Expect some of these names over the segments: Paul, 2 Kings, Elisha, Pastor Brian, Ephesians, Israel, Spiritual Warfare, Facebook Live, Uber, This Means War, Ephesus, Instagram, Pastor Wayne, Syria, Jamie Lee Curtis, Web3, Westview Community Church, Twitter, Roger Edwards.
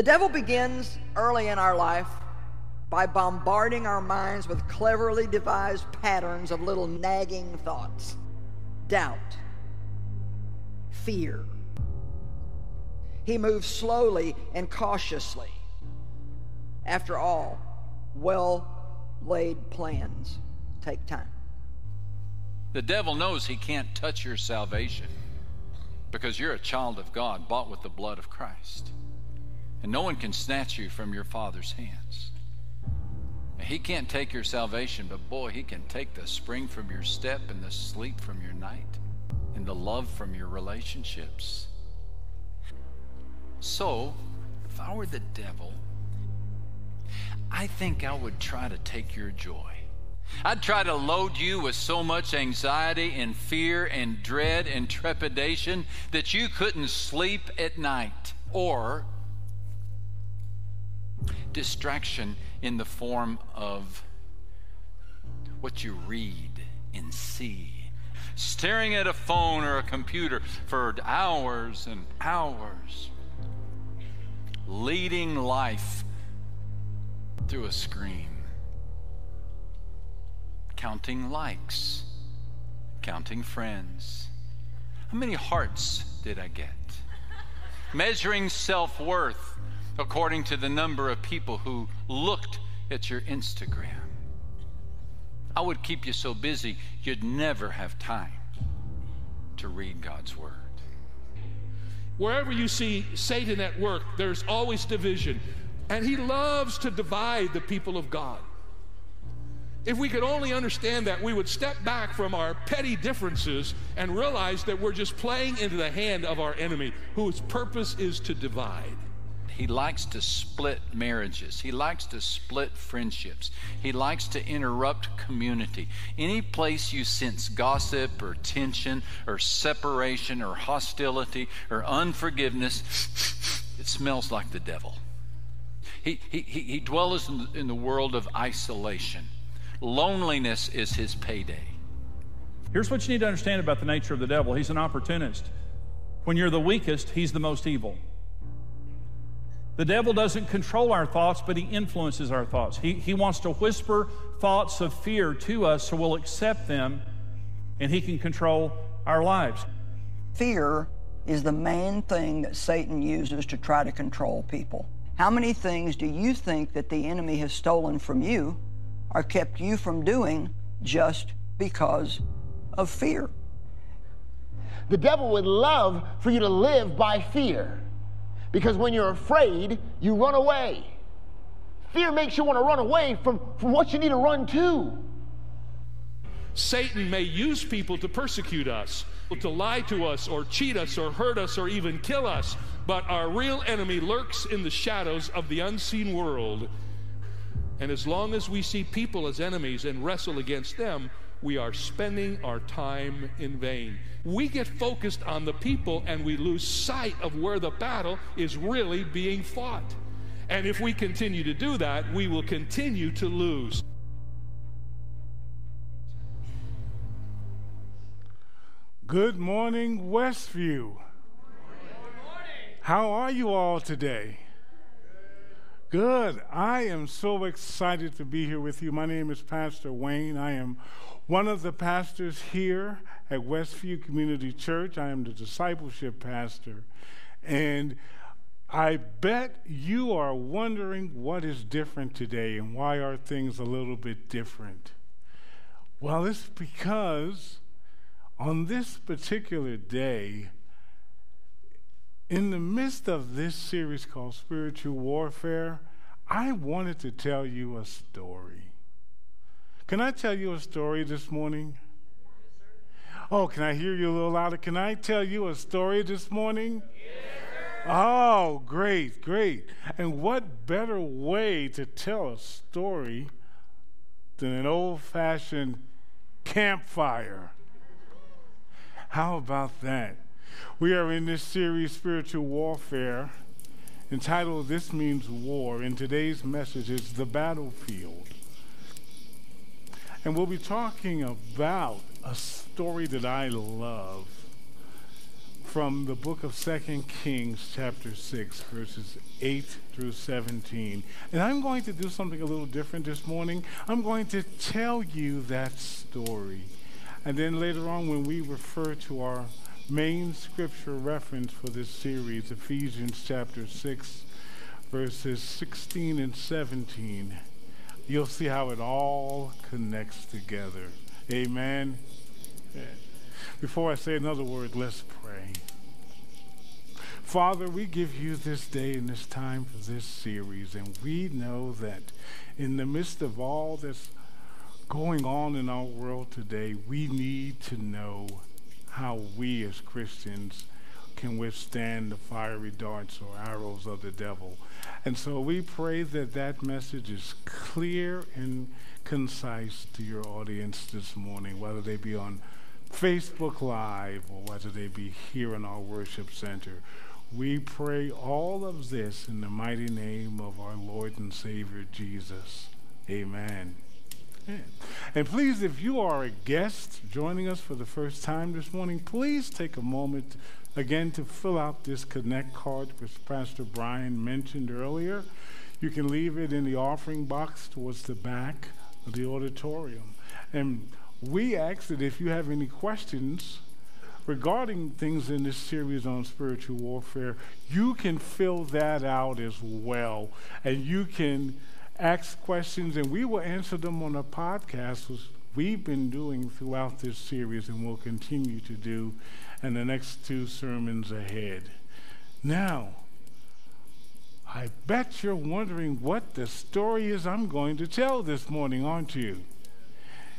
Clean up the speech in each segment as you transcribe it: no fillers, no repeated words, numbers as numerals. The devil begins early in our life by bombarding our minds with cleverly devised patterns of little nagging thoughts, doubt, fear. He moves slowly and cautiously. After all, well-laid plans take time. The devil knows he can't touch your salvation because you're a child of God, bought with the blood of Christ. And no one can snatch you from your Father's hands. He can't take your salvation, but boy, he can take the spring from your step and the sleep from your night and the love from your relationships. So, if I were the devil, I think I would try to take your joy. I'd try to load you with so much anxiety and fear and dread and trepidation that you couldn't sleep at night, or distraction in the form of what you read and see, staring at a phone or a computer for hours and hours, leading life through a screen, counting likes, counting friends. How many hearts did I get? Measuring self-worth according to the number of people who looked at your Instagram. I would keep you so busy you'd never have time to read God's Word. Wherever you see Satan at work, there's always division, and he loves to divide the people of God. If we could only understand that, we would step back from our petty differences and realize that we're just playing into the hand of our enemy, whose purpose is to divide. He likes to split marriages. He likes to split friendships. He likes to interrupt community. Any place you sense gossip or tension or separation or hostility or unforgiveness, it smells like the devil. He dwells in the world of isolation. Loneliness is his payday. Here's what you need to understand about the nature of the devil. He's an opportunist. When you're the weakest, he's the most evil. The devil doesn't control our thoughts, but he influences our thoughts. He wants to whisper thoughts of fear to us so we'll accept them, and he can control our lives. Fear is the main thing that Satan uses to try to control people. How many things do you think that the enemy has stolen from you or kept you from doing just because of fear? The devil would love for you to live by fear, because when you're afraid, you run away. Fear makes you want to run away from what you need to run to. Satan may use people to persecute us, to lie to us, or cheat us, or hurt us, or even kill us, but our real enemy lurks in the shadows of the unseen world. And as long as we see people as enemies and wrestle against them, we are spending our time in vain. We get focused on the people and we lose sight of where the battle is really being fought. And if we continue to do that, we will continue to lose. Good morning, Westview. Good morning. How are you all today? Good. I am so excited to be here with you. My name is Pastor Wayne. I am one of the pastors here at Westview Community Church. I am the discipleship pastor. And I bet you are wondering what is different today and why are things a little bit different. Well, it's because on this particular day, in the midst of this series called Spiritual Warfare, I wanted to tell you a story. Can I tell you a story this morning? Yes, sir. Oh, can I hear you a little louder? Can I tell you a story this morning? Yes, sir. Oh, great, great. And what better way to tell a story than an old-fashioned campfire? How about that? We are in this series, Spiritual Warfare, entitled This Means War, and today's message is The Battlefield. And we'll be talking about a story that I love from the book of 2 Kings, chapter 6, verses 8 through 17. And I'm going to do something a little different this morning. I'm going to tell you that story. And then later on, when we refer to our main scripture reference for this series, Ephesians chapter 6, verses 16 and 17, you'll see how it all connects together. Amen. Before I say another word, let's pray. Father, we give you this day and this time for this series, and we know that in the midst of all that's going on in our world today, we need to know how we as Christians can withstand the fiery darts or arrows of the devil. And so we pray that that message is clear and concise to your audience this morning, whether they be on Facebook Live or whether they be here in our worship center. We pray all of this in the mighty name of our Lord and Savior Jesus. Amen. And please, if you are a guest joining us for the first time this morning, please take a moment again to fill out this Connect card which Pastor Brian mentioned earlier. You can leave it in the offering box towards the back of the auditorium. And we ask that if you have any questions regarding things in this series on spiritual warfare, you can fill that out as well. And you can ask questions, and we will answer them on a podcast, which we've been doing throughout this series and will continue to do in the next two sermons ahead. Now, I bet you're wondering what the story is I'm going to tell this morning, aren't you?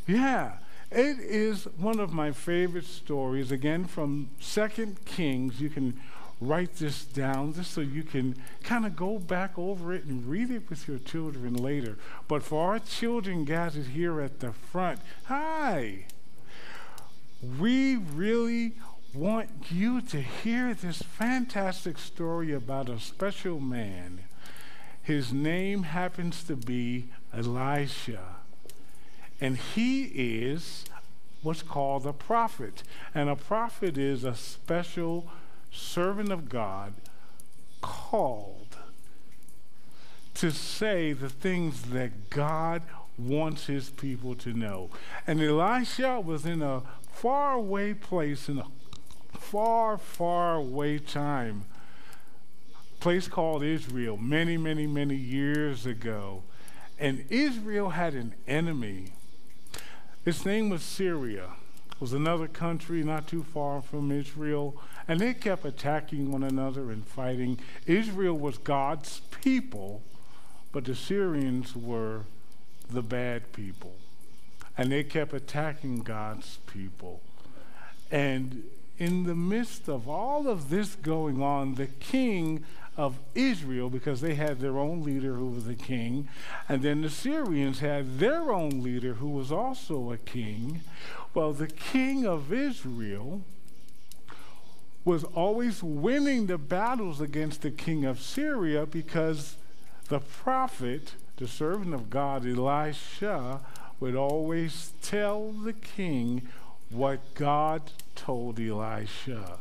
Yeah. It is one of my favorite stories, again, from 2 Kings. You can write this down just so you can kind of go back over it and read it with your children later. But for our children gathered here at the front, hi! We really want you to hear this fantastic story about a special man. His name happens to be Elisha. And he is what's called a prophet. And a prophet is a special servant of God called to say the things that God wants his people to know. And Elisha was in a faraway place in a far, far away time, a place called Israel, many, many, many years ago. And Israel had an enemy. Its name was Syria. It was another country not too far from Israel, and they kept attacking one another and fighting. Israel was God's people, but the Syrians were the bad people, and they kept attacking God's people. And in the midst of all of this going on, the king of Israel, because they had their own leader who was a king, and then the Syrians had their own leader who was also a king. Well, the king of Israel was always winning the battles against the king of Syria because the prophet, the servant of God, Elisha, would always tell the king what God told Elisha.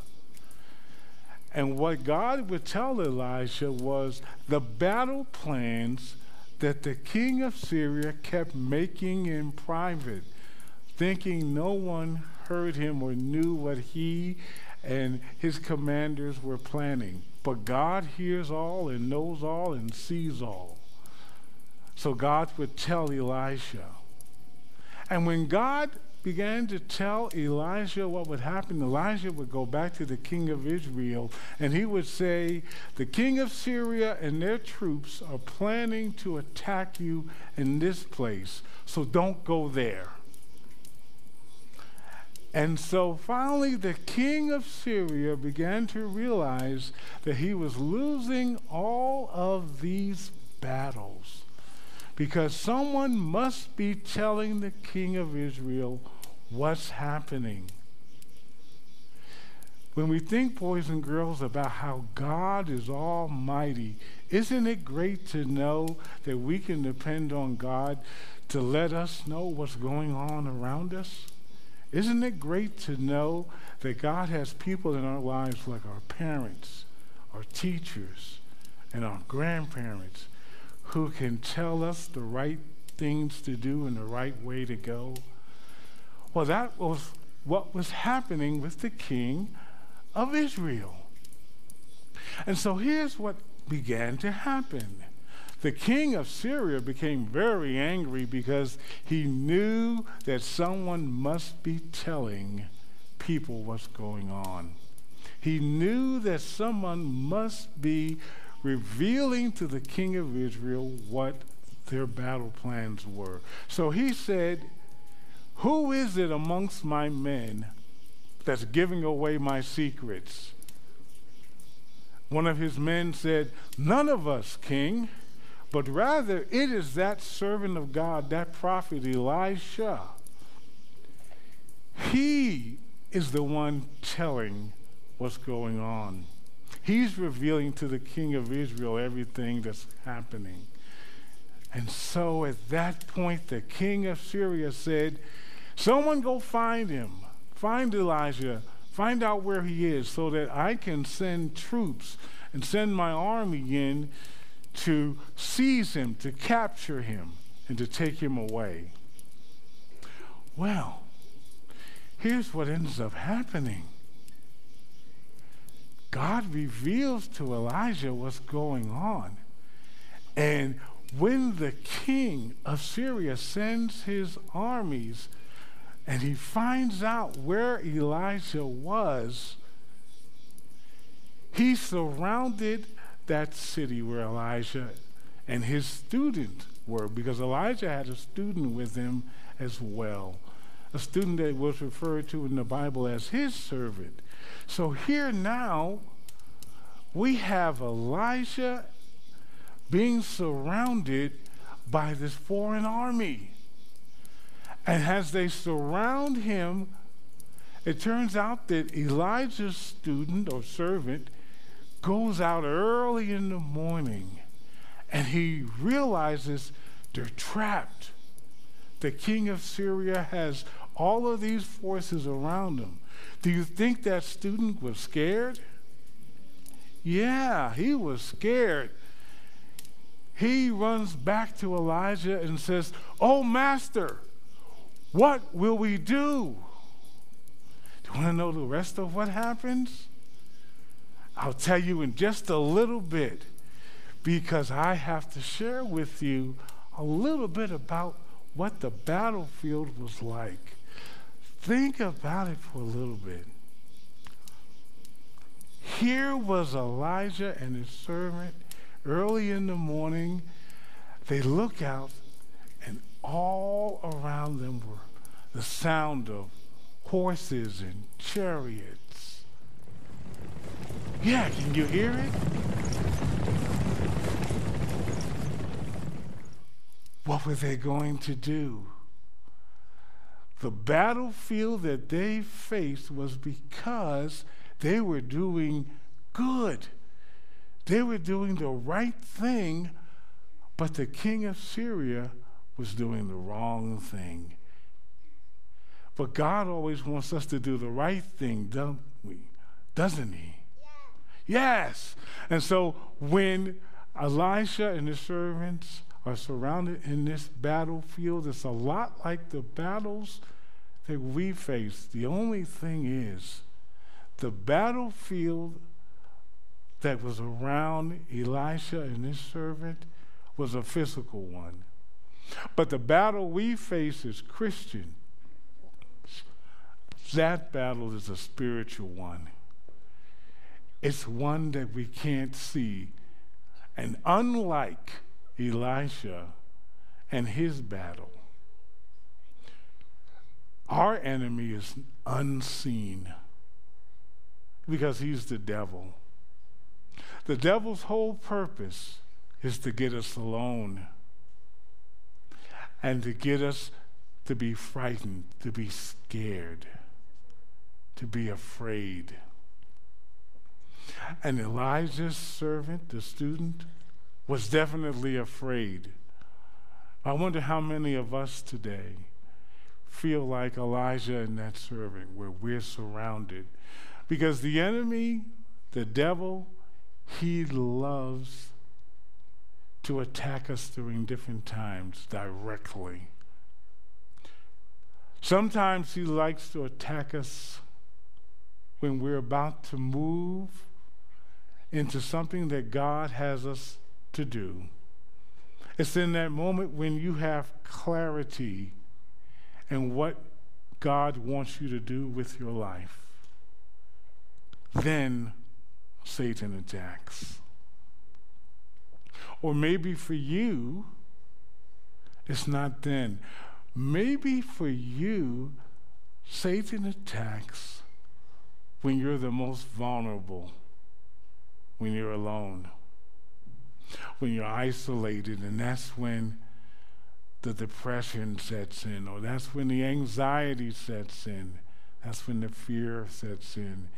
And what God would tell Elisha was the battle plans that the king of Syria kept making in private, thinking no one heard him or knew what he and his commanders were planning. But God hears all and knows all and sees all. So God would tell Elisha. And when God began to tell Elisha what would happen, Elisha would go back to the king of Israel, and he would say, the king of Syria and their troops are planning to attack you in this place, so don't go there. And so finally the king of Syria began to realize that he was losing all of these battles, because someone must be telling the king of Israel what's happening. When we think, boys and girls, about how God is almighty, isn't it great to know that we can depend on God to let us know what's going on around us? Isn't it great to know that God has people in our lives like our parents, our teachers, and our grandparents who can tell us the right things to do and the right way to go? Well, that was what was happening with the king of Israel. And so here's what began to happen. The king of Syria became very angry because he knew that someone must be telling people what's going on. He knew that someone must be revealing to the king of Israel what their battle plans were. So he said, "Who is it amongst my men that's giving away my secrets?" One of his men said, "None of us, king, but rather it is that servant of God, that prophet Elisha. He is the one telling what's going on. He's revealing to the king of Israel everything that's happening." And so at that point, the king of Syria said, "Someone go find him. Find Elijah. Find out where he is so that I can send troops and send my army in to seize him, to capture him, and to take him away." Well, here's what ends up happening. God reveals to Elijah what's going on. And when the king of Syria sends his armies and he finds out where Elijah was, he surrounded that city where Elijah and his student were, because Elijah had a student with him as well, a student that was referred to in the Bible as his servant. So here now, we have Elisha being surrounded by this foreign army. And as they surround him, it turns out that Elijah's student or servant goes out early in the morning and he realizes they're trapped. The king of Syria has all of these forces around him. Do you think that student was scared? Yeah, he was scared. He runs back to Elijah and says, "Oh, master, what will we do?" Do you want to know the rest of what happens? I'll tell you in just a little bit, because I have to share with you a little bit about what the battlefield was like. Think about it for a little bit. Here was Elijah and his servant early in the morning. They look out, and all around them were the sound of horses and chariots. Yeah, can you hear it? What were they going to do? The battlefield that they faced was because they were doing good. They were doing the right thing, but the king of Syria was doing the wrong thing. But God always wants us to do the right thing, don't we? Doesn't he? Yeah. Yes. And so when Elisha and his servants are surrounded in this battlefield, it's a lot like the battles that we face. The only thing is, the battlefield that was around Elisha and his servant was a physical one. But the battle we face as Christians, that battle is a spiritual one. It's one that we can't see. And unlike Elisha and his battle, our enemy is unseen, because he's the devil. The devil's whole purpose is to get us alone and to get us to be frightened, to be scared, to be afraid. And Elijah's servant, the student, was definitely afraid. I wonder how many of us today feel like Elijah in that servant, where we're surrounded. Because the enemy, the devil, he loves to attack us during different times directly. Sometimes he likes to attack us when we're about to move into something that God has us to do. It's in that moment when you have clarity in what God wants you to do with your life. Then Satan attacks. Or maybe for you, it's not then. Maybe for you, Satan attacks when you're the most vulnerable, when you're alone, when you're isolated, and that's when the depression sets in, or that's when the anxiety sets in, that's when the fear sets in.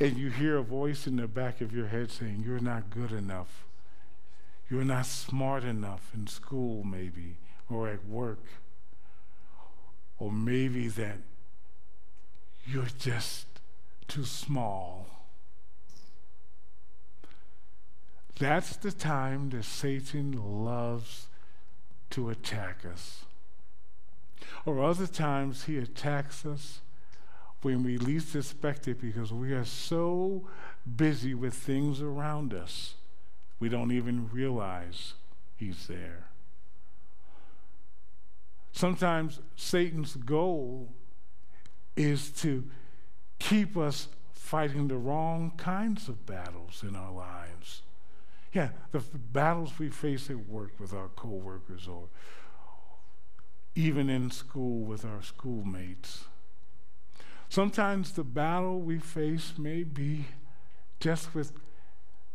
And you hear a voice in the back of your head saying, you're not good enough. You're not smart enough in school, maybe, or at work. Or maybe that you're just too small. That's the time that Satan loves to attack us. Or other times he attacks us when we least expect it, because we are so busy with things around us, we don't even realize he's there. Sometimes Satan's goal is to keep us fighting the wrong kinds of battles in our lives. Yeah, the battles we face at work with our coworkers, or even in school with our schoolmates. Sometimes the battle we face may be just with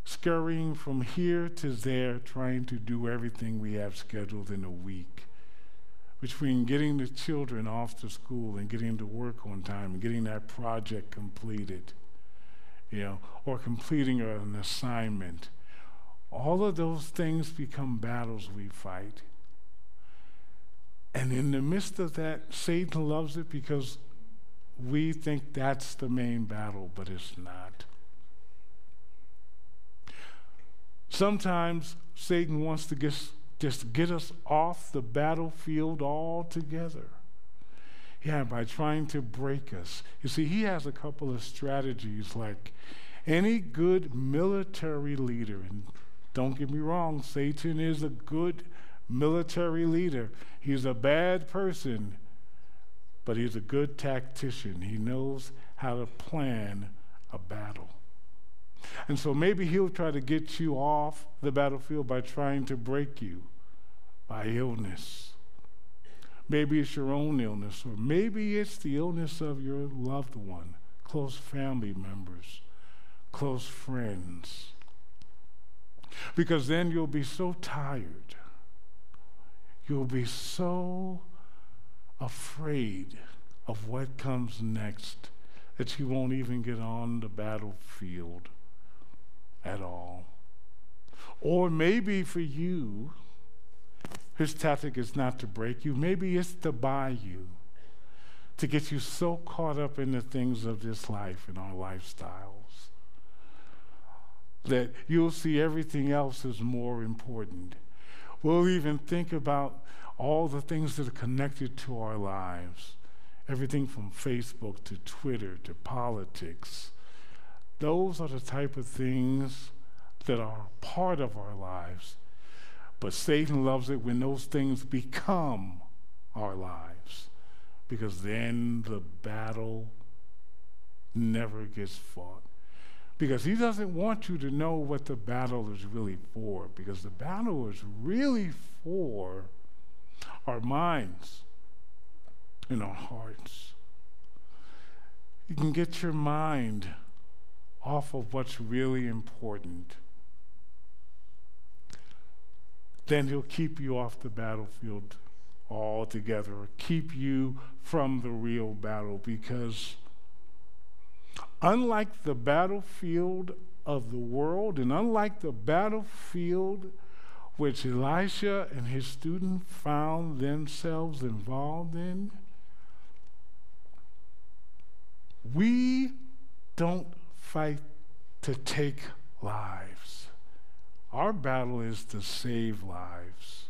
scurrying from here to there, trying to do everything we have scheduled in a week. Between getting the children off to school and getting to work on time and getting that project completed, or completing an assignment. All of those things become battles we fight. And in the midst of that, Satan loves it because we think that's the main battle, but it's not. Sometimes Satan wants to just get us off the battlefield altogether. Yeah, by trying to break us. You see, he has a couple of strategies like any good military leader, and don't get me wrong, Satan is a good military leader. He's a bad person, but he's a good tactician. He knows how to plan a battle. And so maybe he'll try to get you off the battlefield by trying to break you by illness. Maybe it's your own illness, or maybe it's the illness of your loved one, close family members, close friends. Because then you'll be so tired, you'll be so afraid of what comes next that you won't even get on the battlefield at all. Or maybe for you, his tactic is not to break you, maybe it's to buy you, to get you so caught up in the things of this life and our lifestyles that you'll see everything else is more important. We'll even think about all the things that are connected to our lives, everything from Facebook to Twitter to politics. Those are the type of things that are part of our lives. But Satan loves it when those things become our lives, because then the battle never gets fought. Because he doesn't want you to know what the battle is really for, because the battle is really for our minds and our hearts. You can get your mind off of what's really important. Then he'll keep you off the battlefield altogether, or keep you from the real battle, because unlike the battlefield of the world, and unlike the battlefield which Elisha and his student found themselves involved in, we don't fight to take lives. Our battle is to save lives.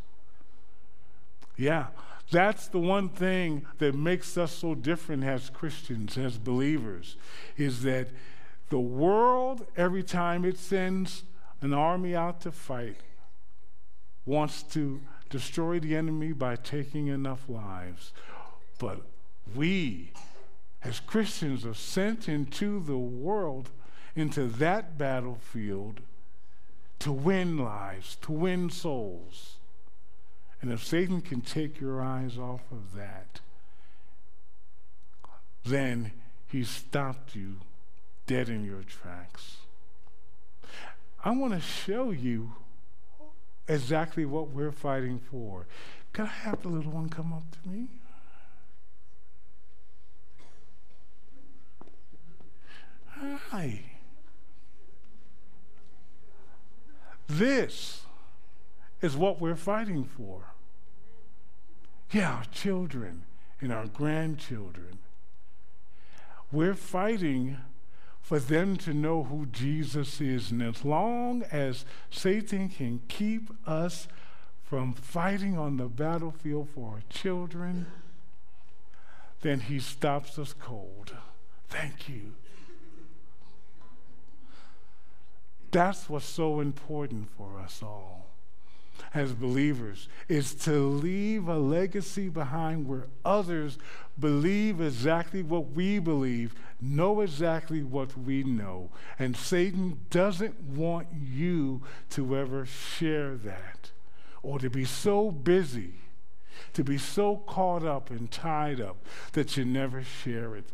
Yeah, that's the one thing that makes us so different as Christians, as believers, is that the world, every time it sends an army out to fight, wants to destroy the enemy by taking enough lives. But we, as Christians, are sent into the world, into that battlefield, to win lives, to win souls. And if Satan can take your eyes off of that, then he stopped you dead in your tracks. I want to show you exactly what we're fighting for. Can I have the little one come up to me? Hi. This is what we're fighting for. Yeah, our children and our grandchildren. We're fighting for them to know who Jesus is. And as long as Satan can keep us from fighting on the battlefield for our children, then he stops us cold. Thank you. That's what's so important for us all as believers, is to leave a legacy behind where others believe exactly what we believe, know exactly what we know. And Satan doesn't want you to ever share that, or to be so busy, to be so caught up and tied up that you never share it.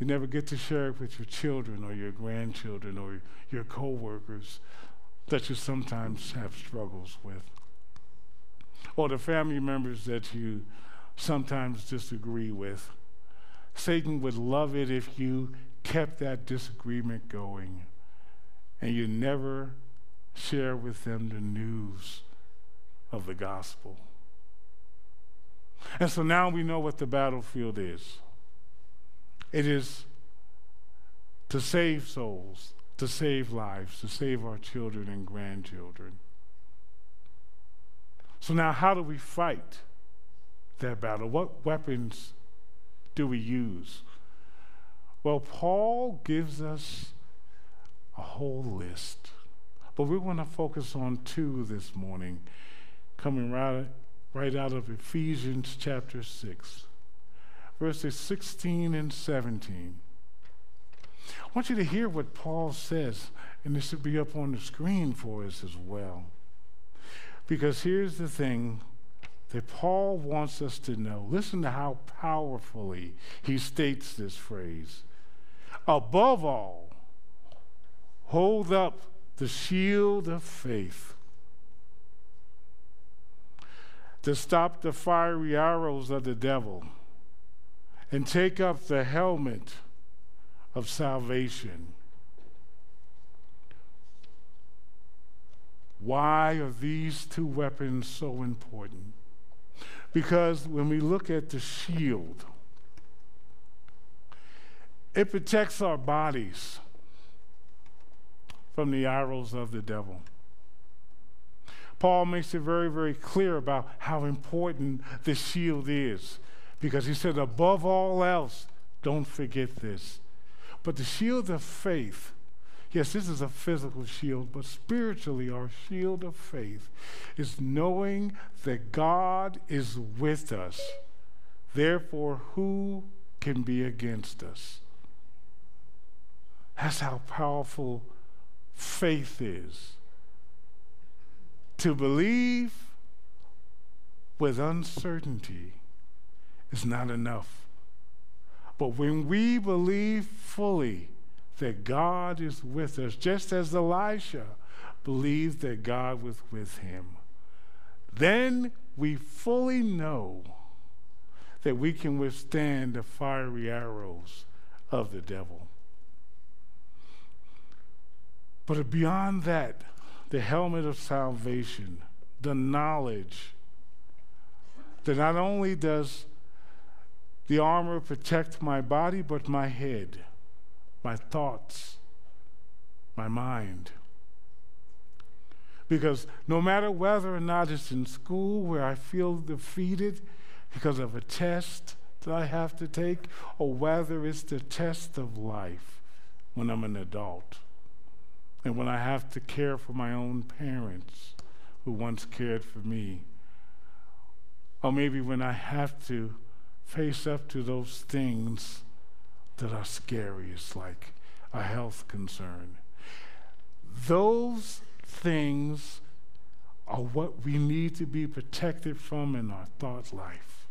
You never get to share it with your children or your grandchildren or your co-workers that you sometimes have struggles with, or the family members that you sometimes disagree with. Satan would love it if you kept that disagreement going and you never share with them the news of the gospel. And so now we know what the battlefield is. It is to save souls, to save lives, to save our children and grandchildren. So now, how do we fight that battle? What weapons do we use? Well, Paul gives us a whole list, but we're going to focus on two this morning, coming right out of Ephesians chapter 6. Verses 16 and 17. I want you to hear what Paul says, and this should be up on the screen for us as well. Because here's the thing that Paul wants us to know. Listen to how powerfully he states this phrase. Above all, hold up the shield of faith, to stop the fiery arrows of the devil, and take up the helmet of salvation. Why are these two weapons so important? Because when we look at the shield, it protects our bodies from the arrows of the devil. Paul makes it very, very clear about how important the shield is. Because he said, above all else, don't forget this. But the shield of faith, yes, this is a physical shield, but spiritually our shield of faith is knowing that God is with us. Therefore, who can be against us? That's how powerful faith is. To believe with uncertainty is not enough. But when we believe fully that God is with us, just as Elisha believed that God was with him, then we fully know that we can withstand the fiery arrows of the devil. But beyond that, the helmet of salvation, the knowledge that not only does the armor protect my body, but my head, my thoughts, my mind. Because no matter whether or not it's in school where I feel defeated because of a test that I have to take, or whether it's the test of life when I'm an adult and when I have to care for my own parents who once cared for me, or maybe when I have to face up to those things that are scary. It's like a health concern. Those things are what we need to be protected from in our thought life.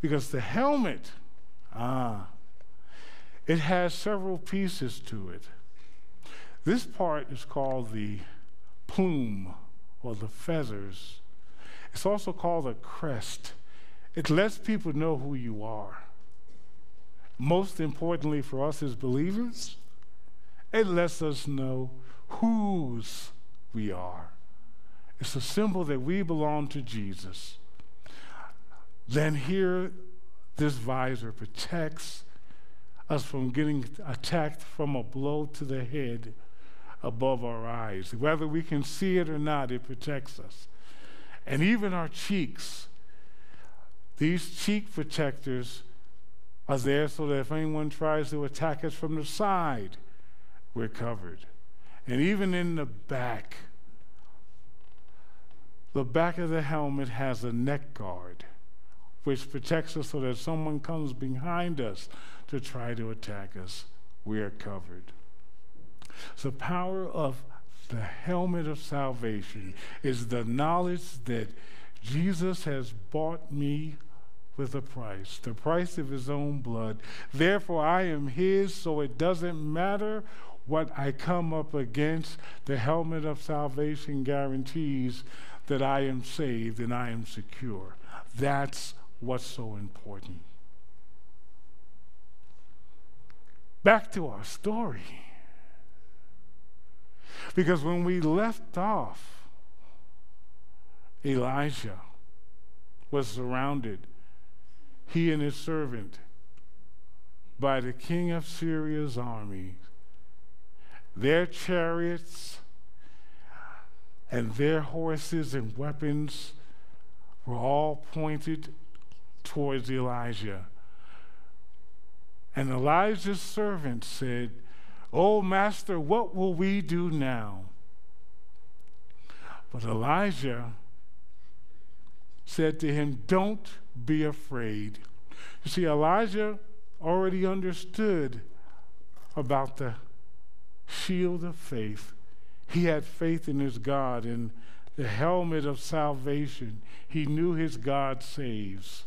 Because the helmet, it has several pieces to it. This part is called the plume or the feathers. It's also called a crest. It lets people know who you are. Most importantly for us as believers, it lets us know whose we are. It's a symbol that we belong to Jesus. Then here, this visor protects us from getting attacked from a blow to the head above our eyes. Whether we can see it or not, it protects us. And even our cheeks. These cheek protectors are there so that if anyone tries to attack us from the side, we're covered. And even in the back of the helmet has a neck guard, which protects us so that if someone comes behind us to try to attack us, we are covered. So the power of the helmet of salvation is the knowledge that Jesus has bought me with a price, the price of his own blood. Therefore, I am his, so it doesn't matter what I come up against. The helmet of salvation guarantees that I am saved and I am secure. That's what's so important. Back to our story. Because when we left off, Elisha was surrounded, he and his servant, by the king of Syria's army, their chariots and their horses and weapons were all pointed towards Elijah. And Elijah's servant said, "Oh, master, what will we do now?" But Elijah said to him, "Don't be afraid." You see, Elijah already understood about the shield of faith. He had faith in his God and the helmet of salvation. He knew his God saves.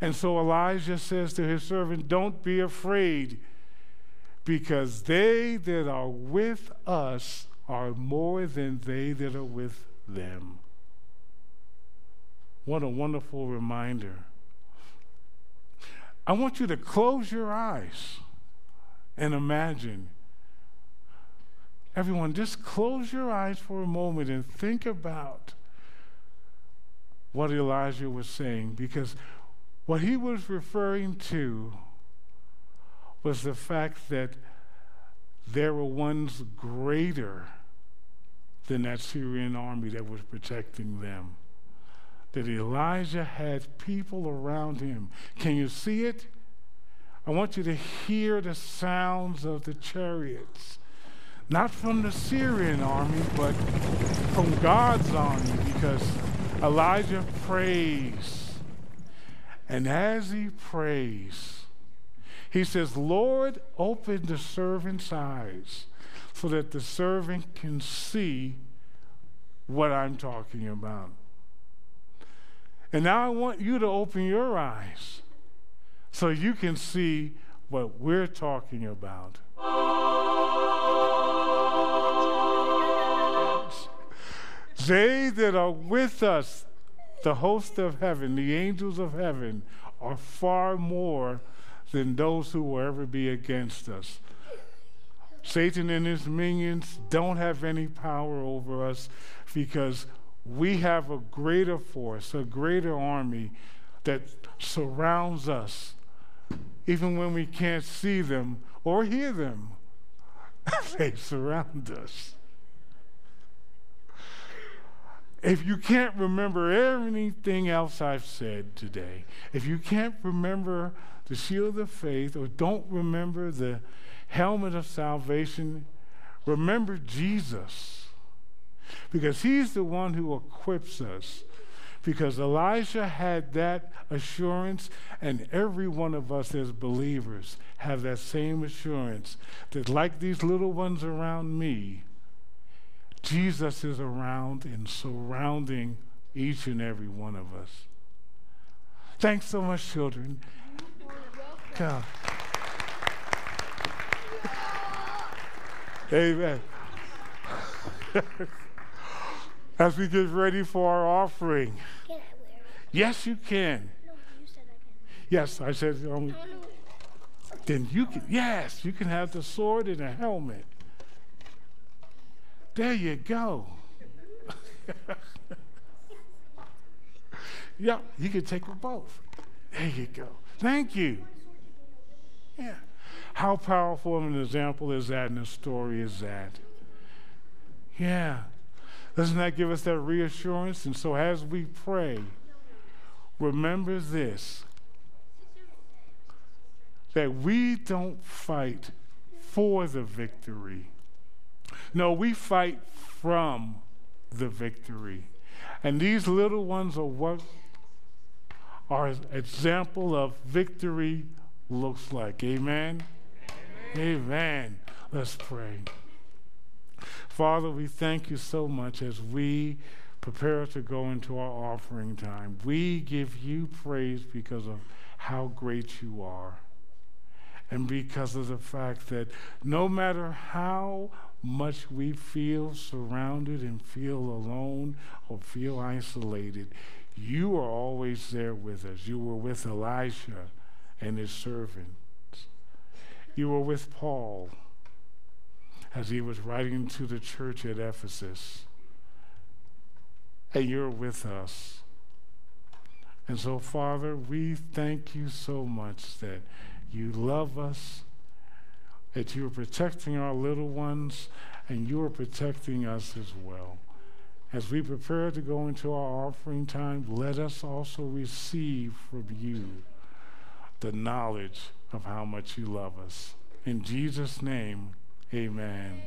And so Elijah says to his servant, "Don't be afraid, because they that are with us are more than they that are with them." What a wonderful reminder. I want you to close your eyes and imagine. Everyone, just close your eyes for a moment and think about what Elijah was saying, because what he was referring to was the fact that there were ones greater than that Syrian army that was protecting them. That Elijah had people around him. Can you see it? I want you to hear the sounds of the chariots. Not from the Syrian army, but from God's army, because Elijah prays. And as he prays, he says, "Lord, open the servant's eyes so that the servant can see what I'm talking about." And now I want you to open your eyes so you can see what we're talking about. They that are with us, the host of heaven, the angels of heaven, are far more than those who will ever be against us. Satan and his minions don't have any power over us because we have a greater force, a greater army that surrounds us, even when we can't see them or hear them. They surround us. If you can't remember anything else I've said today, if you can't remember the shield of faith or don't remember the helmet of salvation, remember Jesus, because he's the one who equips us. Because Elisha had that assurance, and every one of us as believers have that same assurance that, like these little ones around me, Jesus is around and surrounding each and every one of us. Thanks so much, children. Come. Amen. As we get ready for our offering. Can I wear it? Yes, you can. No, you said I can. Yes, I said only. Then you can. Yes, you can have the sword and a helmet. There you go. Yeah, you can take them both. There you go. Thank you. Yeah. How powerful of an example is that, and a story is that? Yeah. Doesn't that give us that reassurance? And so as we pray, remember this, that we don't fight for the victory. No, we fight from the victory. And these little ones are what our example of victory looks like. Amen? Amen. Amen. Let's pray. Father, we thank you so much as we prepare to go into our offering time. We give you praise because of how great you are, and because of the fact that no matter how much we feel surrounded and feel alone or feel isolated, you are always there with us. You were with Elisha and his servants. You were with Paul as he was writing to the church at Ephesus. And you're with us. And so, Father, we thank you so much that you love us, that you're protecting our little ones, and you're protecting us as well. As we prepare to go into our offering time, let us also receive from you the knowledge of how much you love us. In Jesus' name, amen.